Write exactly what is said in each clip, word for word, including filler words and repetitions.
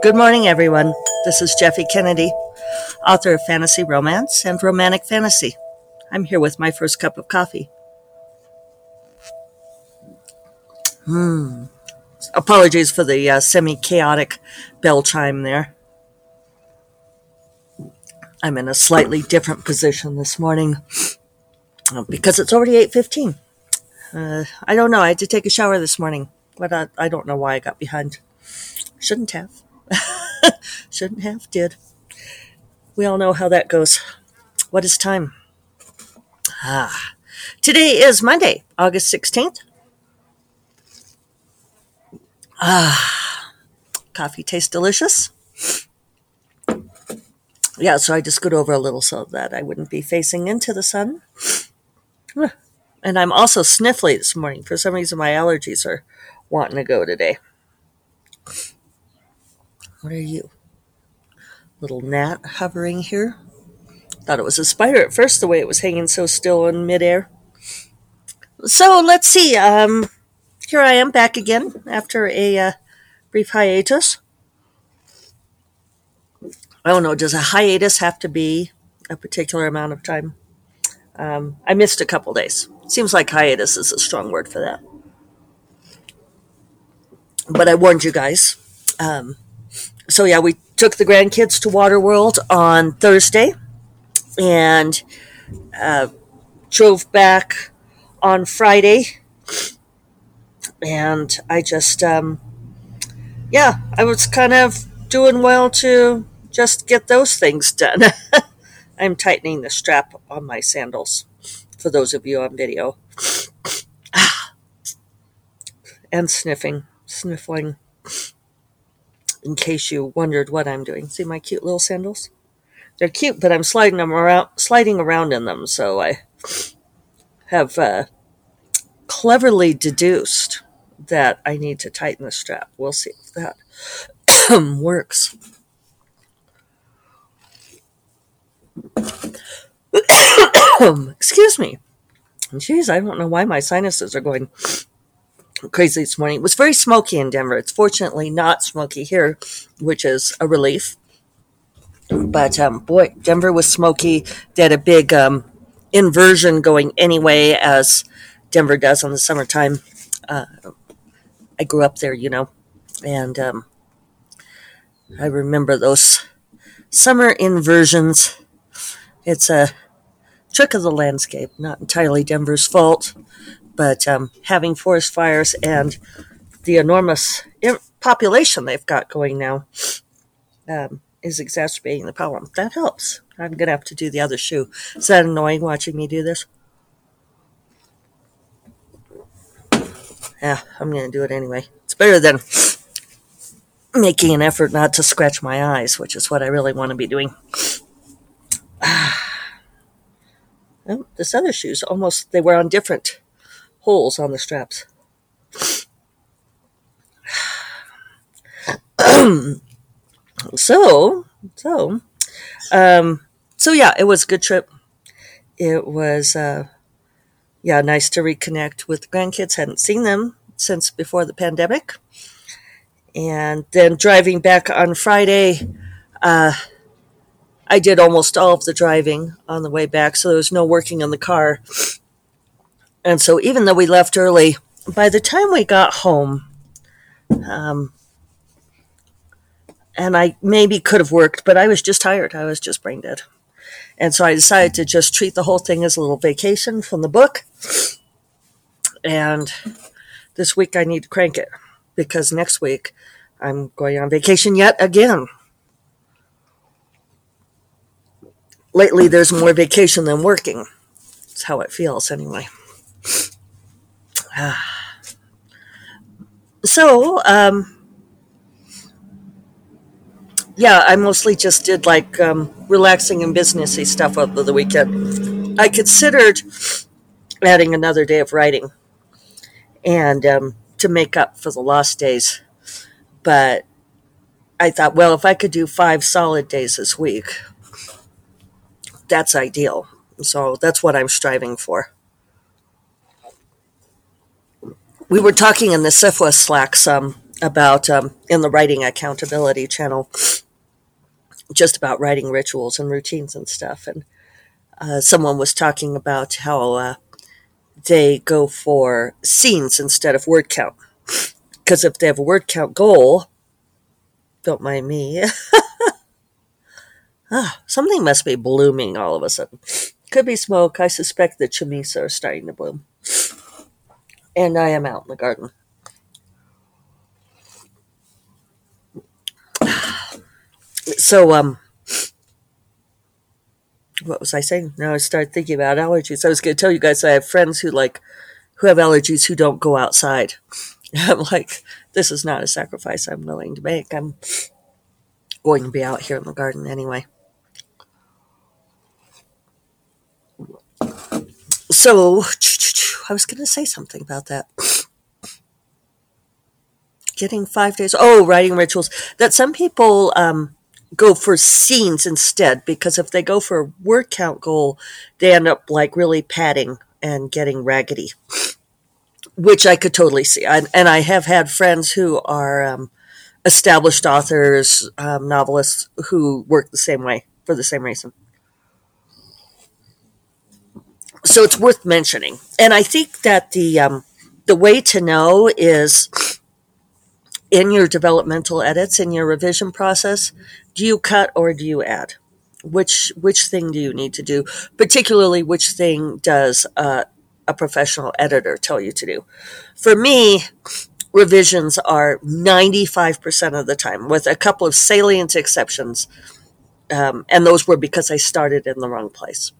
Good morning, everyone. This is Jeffy Kennedy, author of Fantasy Romance and Romantic Fantasy. I'm here with my first cup of coffee. Hmm. Apologies for the uh, semi-chaotic bell chime there. I'm in a slightly different position this morning because it's already eight fifteen. Uh, I don't know. I had to take a shower this morning, but I, I don't know why I got behind. Shouldn't have. Shouldn't have, did. We all know how that goes. What is time? Ah, today is Monday, August sixteenth. Ah, coffee tastes delicious. Yeah, so I just scoot over a little so that I wouldn't be facing into the sun. And I'm also sniffly this morning. For some reason, my allergies are wanting to go today. What are you? Little gnat hovering here. Thought it was a spider at first, the way it was hanging so still in midair. So let's see. Um, here I am back again after a uh, brief hiatus. I don't know. Does a hiatus have to be a particular amount of time? Um, I missed a couple days. Seems like hiatus is a strong word for that. But I warned you guys. Um, So, yeah, we took the grandkids to Waterworld on Thursday and uh, drove back on Friday. And I just, um, yeah, I was kind of doing well to just get those things done. I'm tightening the strap on my sandals for those of you on video. And sniffing, sniffling. In case you wondered what I'm doing. See my cute little sandals? They're cute, but I'm sliding them around, sliding around in them, so I have uh, cleverly deduced that I need to tighten the strap. We'll see if that works. Excuse me. Jeez, I don't know why my sinuses are going crazy this morning. It was very smoky in Denver. It's fortunately not smoky here, which is a relief. But um, boy, Denver was smoky. They had a big um, inversion going anyway, as Denver does in the summertime. Uh, I grew up there, you know, and um, I remember those summer inversions. It's a trick of the landscape, not entirely Denver's fault. But um, having forest fires and the enormous population they've got going now um, is exacerbating the problem. That helps. I'm going to have to do the other shoe. Is that annoying watching me do this? Yeah, I'm going to do it anyway. It's better than making an effort not to scratch my eyes, which is what I really want to be doing. Well, this other shoe's almost, they were on different holes on the straps. so, so, um, so yeah, it was a good trip. It was, uh, yeah, nice to reconnect with the grandkids. Hadn't seen them since before the pandemic. And then driving back on Friday, uh, I did almost all of the driving on the way back, so there was no working in the car. And so even though we left early, by the time we got home, um, and I maybe could have worked, but I was just tired. I was just brain dead. And so I decided to just treat the whole thing as a little vacation from the book. And this week I need to crank it because next week I'm going on vacation yet again. Lately, there's more vacation than working. That's how it feels anyway. So, um, yeah, I mostly just did like um, relaxing and businessy stuff over the weekend. I considered adding another day of writing and um, to make up for the lost days. But I thought, well, if I could do five solid days this week, that's ideal. So that's what I'm striving for. We were talking in the Sisyphus Slack some about, um, in the Writing Accountability channel, just about writing rituals and routines and stuff. And uh, someone was talking about how uh, they go for scenes instead of word count. Because if they have a word count goal, don't mind me. ah, something must be blooming all of a sudden. Could be smoke. I suspect the chimisa are starting to bloom. And I am out in the garden. So, um, what was I saying? Now I started thinking about allergies. I was going to tell you guys I have friends who like, who have allergies who don't go outside. I'm like, this is not a sacrifice I'm willing to make. I'm going to be out here in the garden anyway. So, I was going to say something about that. Getting five days. Oh, writing rituals. That some people um, go for scenes instead, because if they go for a word count goal, they end up like really padding and getting raggedy. Which I could totally see. I, and I have had friends who are um, established authors, um, novelists, who work the same way for the same reason. So it's worth mentioning. And I think that the um, the way to know is in your developmental edits, in your revision process, do you cut or do you add? Which, which thing do you need to do? Particularly, which thing does... Uh, a professional editor tell you to do. For me, revisions are ninety-five percent of the time, with a couple of salient exceptions. Um, and those were because I started in the wrong place.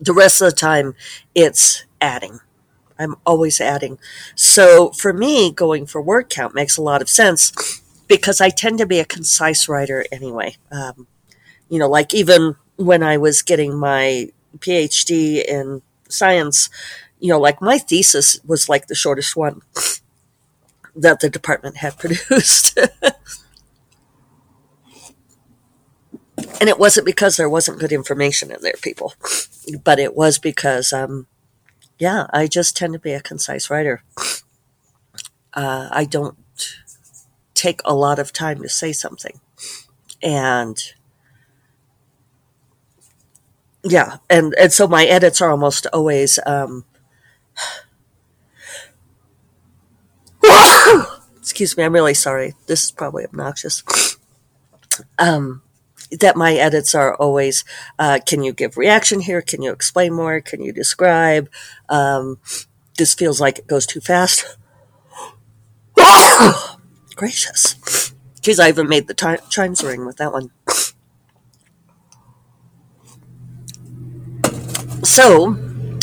The rest of the time, it's adding. I'm always adding. So for me, going for word count makes a lot of sense because I tend to be a concise writer anyway. Um, you know, like even when I was getting my PhD in science, you know, like my thesis was like the shortest one that the department had produced. And it wasn't because there wasn't good information in there, people, but it was because, um, yeah, I just tend to be a concise writer. Uh, I don't take a lot of time to say something. And Yeah, and, and so my edits are almost always, um, excuse me, I'm really sorry. This is probably obnoxious. Um, that my edits are always, uh, can you give reaction here? Can you explain more? Can you describe? Um, this feels like it goes too fast. Gracious. Geez, I even made the time, chimes ring with that one. So,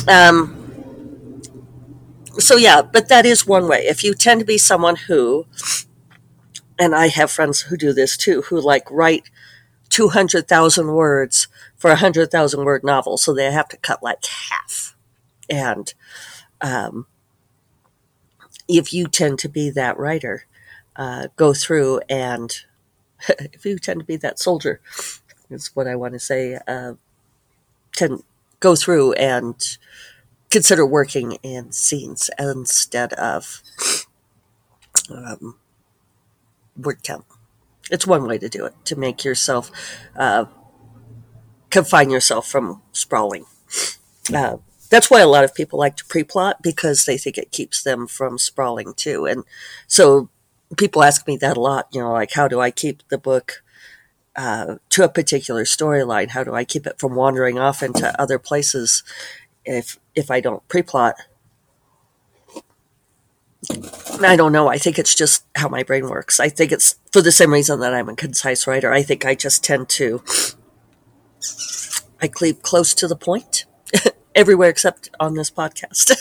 um, so yeah, but that is one way. If you tend to be someone who, and I have friends who do this too, who like write two hundred thousand words for a one hundred thousand word novel. So they have to cut like half. And, um, if you tend to be that writer, uh, go through and if you tend to be that soldier, is what I want to say, uh, tend go through and consider working in scenes instead of um, word count. It's one way to do it, to make yourself, uh, confine yourself from sprawling. Uh, that's why a lot of people like to pre-plot, because they think it keeps them from sprawling too. And so people ask me that a lot, you know, like, how do I keep the book Uh, to a particular storyline? How do I keep it from wandering off into other places if if I don't pre-plot? I don't know. I think it's just how my brain works. I think it's for the same reason that I'm a concise writer. I think I just tend to, I cleave close to the point everywhere except on this podcast.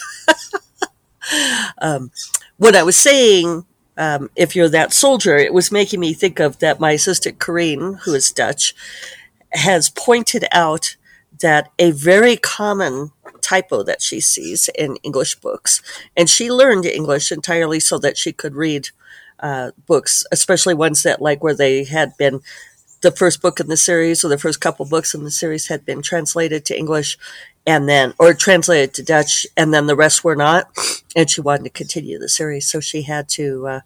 um, what I was saying... Um, if you're that soldier, it was making me think of that my assistant Corinne, who is Dutch, has pointed out that a very common typo that she sees in English books, and she learned English entirely so that she could read uh, books, especially ones that like where they had been the first book in the series or the first couple books in the series had been translated to English and then, or translated to Dutch, and then the rest were not. And she wanted to continue the series. So she had to, uh,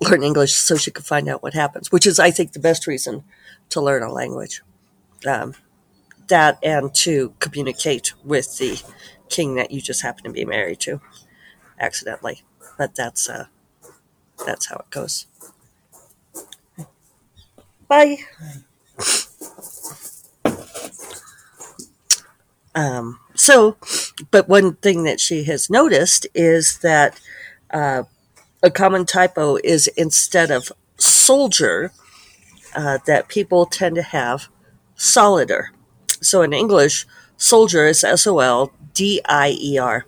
learn English so she could find out what happens, which is, I think, the best reason to learn a language. Um, that and to communicate with the king that you just happen to be married to accidentally. But that's uh, that's how it goes. Bye. Um, so, but one thing that she has noticed is that uh, a common typo is instead of soldier, uh, that people tend to have solider. So in English, soldier is S O L D I E R.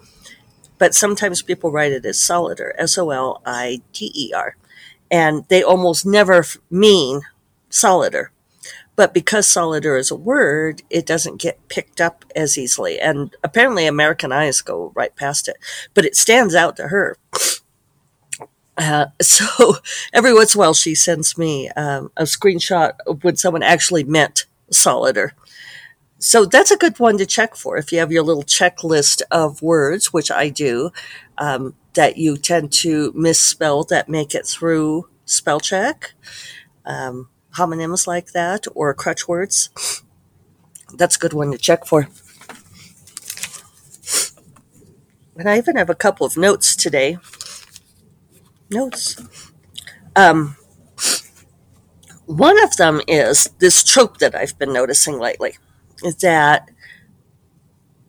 But sometimes people write it as solider, S O L I D E R. And they almost never f- mean solider. But because solider is a word, it doesn't get picked up as easily. And apparently American eyes go right past it. But it stands out to her. Uh, so every once in a while she sends me um, a screenshot of when someone actually meant solider. So that's a good one to check for. If you have your little checklist of words, which I do, um, that you tend to misspell that make it through spell check. Um, homonyms like that or crutch words. That's a good one to check for. And I even have a couple of notes today. Notes. Um, one of them is this trope that I've been noticing lately. That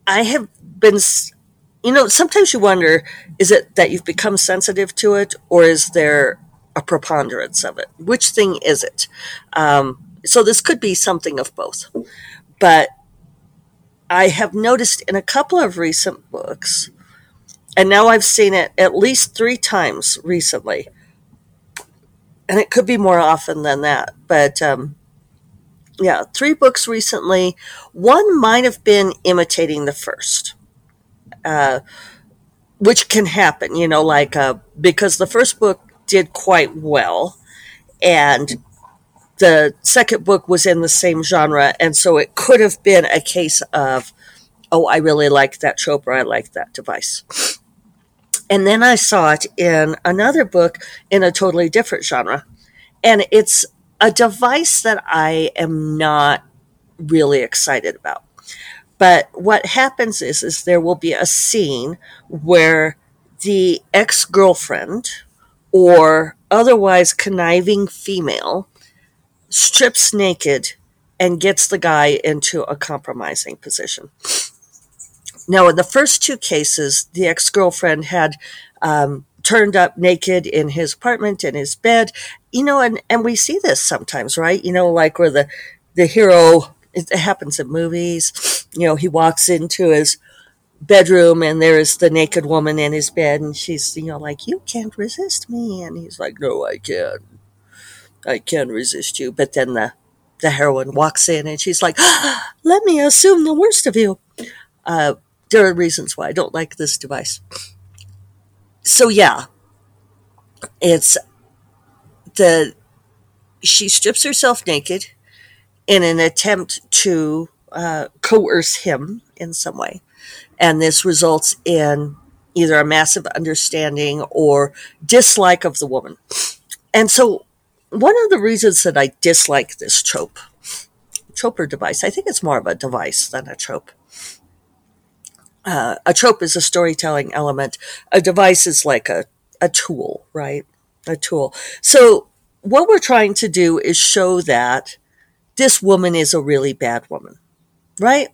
I have been, you know, sometimes you wonder, is it that you've become sensitive to it or is there a preponderance of it? Which thing is it? Um, so this could be something of both. But I have noticed in a couple of recent books, and now I've seen it at least three times recently, and it could be more often than that, but um, yeah, three books recently. One might have been imitating the first, uh, which can happen, you know, like uh, because the first book did quite well, and the second book was in the same genre, and so it could have been a case of, oh, I really like that trope, or I like that device. And then I saw it in another book in a totally different genre, and it's a device that I am not really excited about. But what happens is, is there will be a scene where the ex-girlfriend or otherwise conniving female strips naked and gets the guy into a compromising position. Now, in the first two cases, the ex-girlfriend had um, turned up naked in his apartment, in his bed, you know, and, and we see this sometimes, right? You know, like where the, the hero, it happens in movies, you know, he walks into his bedroom and there is the naked woman in his bed and she's, you know, like, you can't resist me. And he's like, no, I can't. I can't resist you. But then the, the heroine walks in and she's like, ah, let me assume the worst of you. Uh, there are reasons why I don't like this device. So yeah, it's the, she strips herself naked in an attempt to uh, coerce him in some way. And this results in either a massive understanding or dislike of the woman. And so one of the reasons that I dislike this trope, trope or device, I think it's more of a device than a trope. Uh, a trope is a storytelling element. A device is like a, a tool, right? A tool. So what we're trying to do is show that this woman is a really bad woman, right?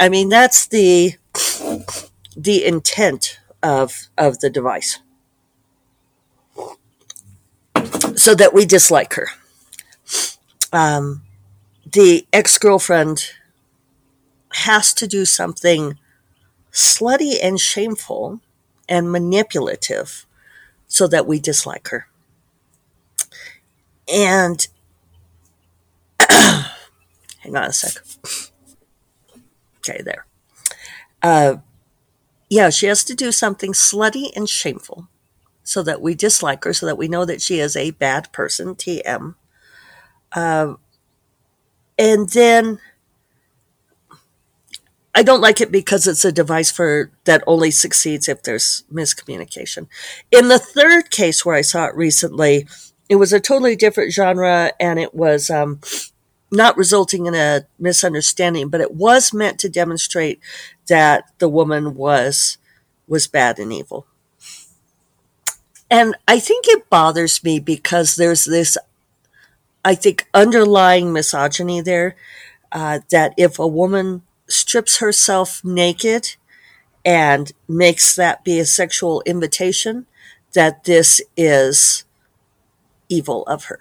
I mean, that's the, the intent of, of the device. So that we dislike her. Um, the ex-girlfriend has to do something slutty and shameful and manipulative so that we dislike her. And hang on a sec. Okay, there. Uh, yeah, she has to do something slutty and shameful so that we dislike her, so that we know that she is a bad person, T M. Uh, and then I don't like it because it's a device for that only succeeds if there's miscommunication. In the third case where I saw it recently, it was a totally different genre, and it was um, not resulting in a misunderstanding, but it was meant to demonstrate that the woman was was bad and evil. And I think it bothers me because there's this, I think, underlying misogyny there, uh, that if a woman strips herself naked and makes that be a sexual invitation, that this is evil of her,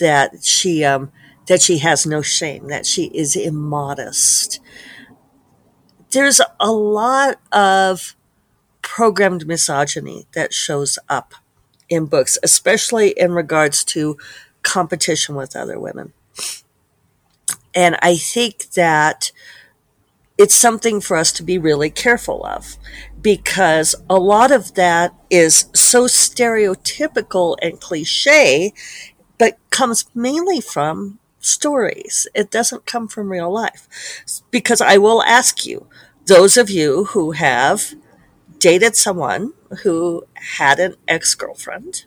that she um that she has no shame, that she is immodest. There's a lot of programmed misogyny that shows up in books, especially in regards to competition with other women. And I think that it's something for us to be really careful of, because a lot of that is so stereotypical and cliche, but comes mainly from stories. It doesn't come from real life. Because I will ask you, those of you who have dated someone who had an ex-girlfriend,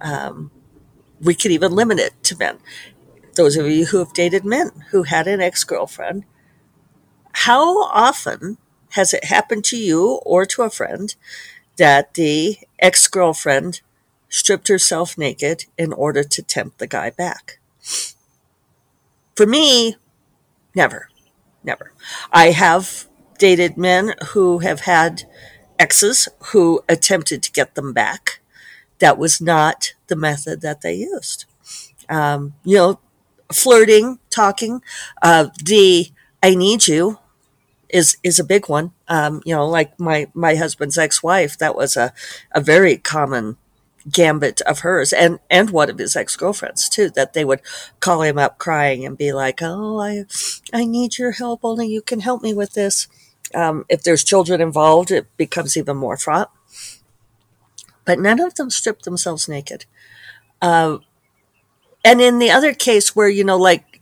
um, we could even limit it to men. Those of you who have dated men who had an ex-girlfriend, how often has it happened to you or to a friend that the ex-girlfriend stripped herself naked in order to tempt the guy back? For me, never, never. I have dated men who have had exes who attempted to get them back. That was not the method that they used. Um, you know, flirting, talking, uh, the I need you. Is is a big one. Um, you know, like my, my husband's ex-wife, that was a, a very common gambit of hers, and, and one of his ex-girlfriends too, that they would call him up crying and be like, oh, I I need your help, only you can help me with this. Um, if there's children involved, it becomes even more fraught. But none of them stripped themselves naked. Uh, and in the other case where, you know, like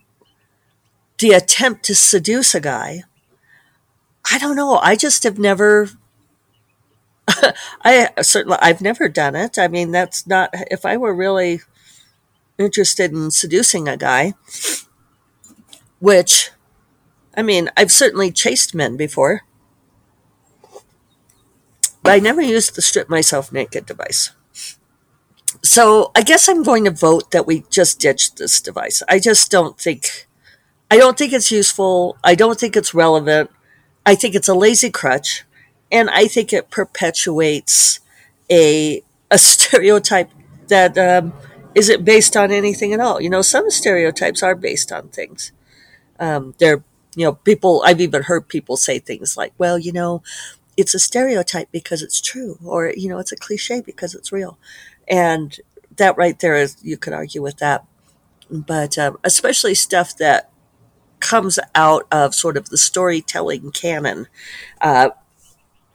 the attempt to seduce a guy, I don't know. I just have never, I certainly, I've never done it. I mean, that's not, if I were really interested in seducing a guy, which, I mean, I've certainly chased men before, but I never used the strip myself naked device. So I guess I'm going to vote that we just ditch this device. I just don't think, I don't think it's useful. I don't think it's relevant. I think it's a lazy crutch, and I think it perpetuates a a stereotype that um, isn't based on anything at all. You know, some stereotypes are based on things. Um, they're, you know, people, I've even heard people say things like, well, you know, it's a stereotype because it's true, or, you know, it's a cliche because it's real. And that right there is, you could argue with that. But um, especially stuff that comes out of sort of the storytelling canon, uh,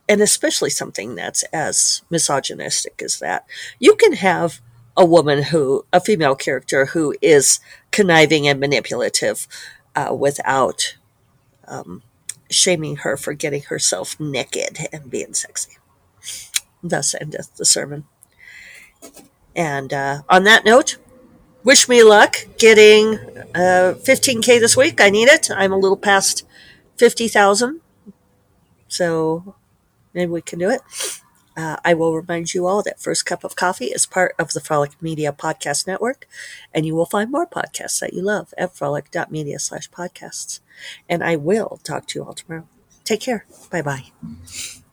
and especially something that's as misogynistic as that. You can have a woman who, a female character who is conniving and manipulative uh, without um, shaming her for getting herself naked and being sexy. Thus endeth the sermon. And uh, on that note, wish me luck getting uh, fifteen K this week. I need it. I'm a little past fifty thousand. So maybe we can do it. Uh, I will remind you all that First Cup of Coffee is part of the Frolic Media Podcast Network. And you will find more podcasts that you love at frolic.media slash podcasts. And I will talk to you all tomorrow. Take care. Bye-bye.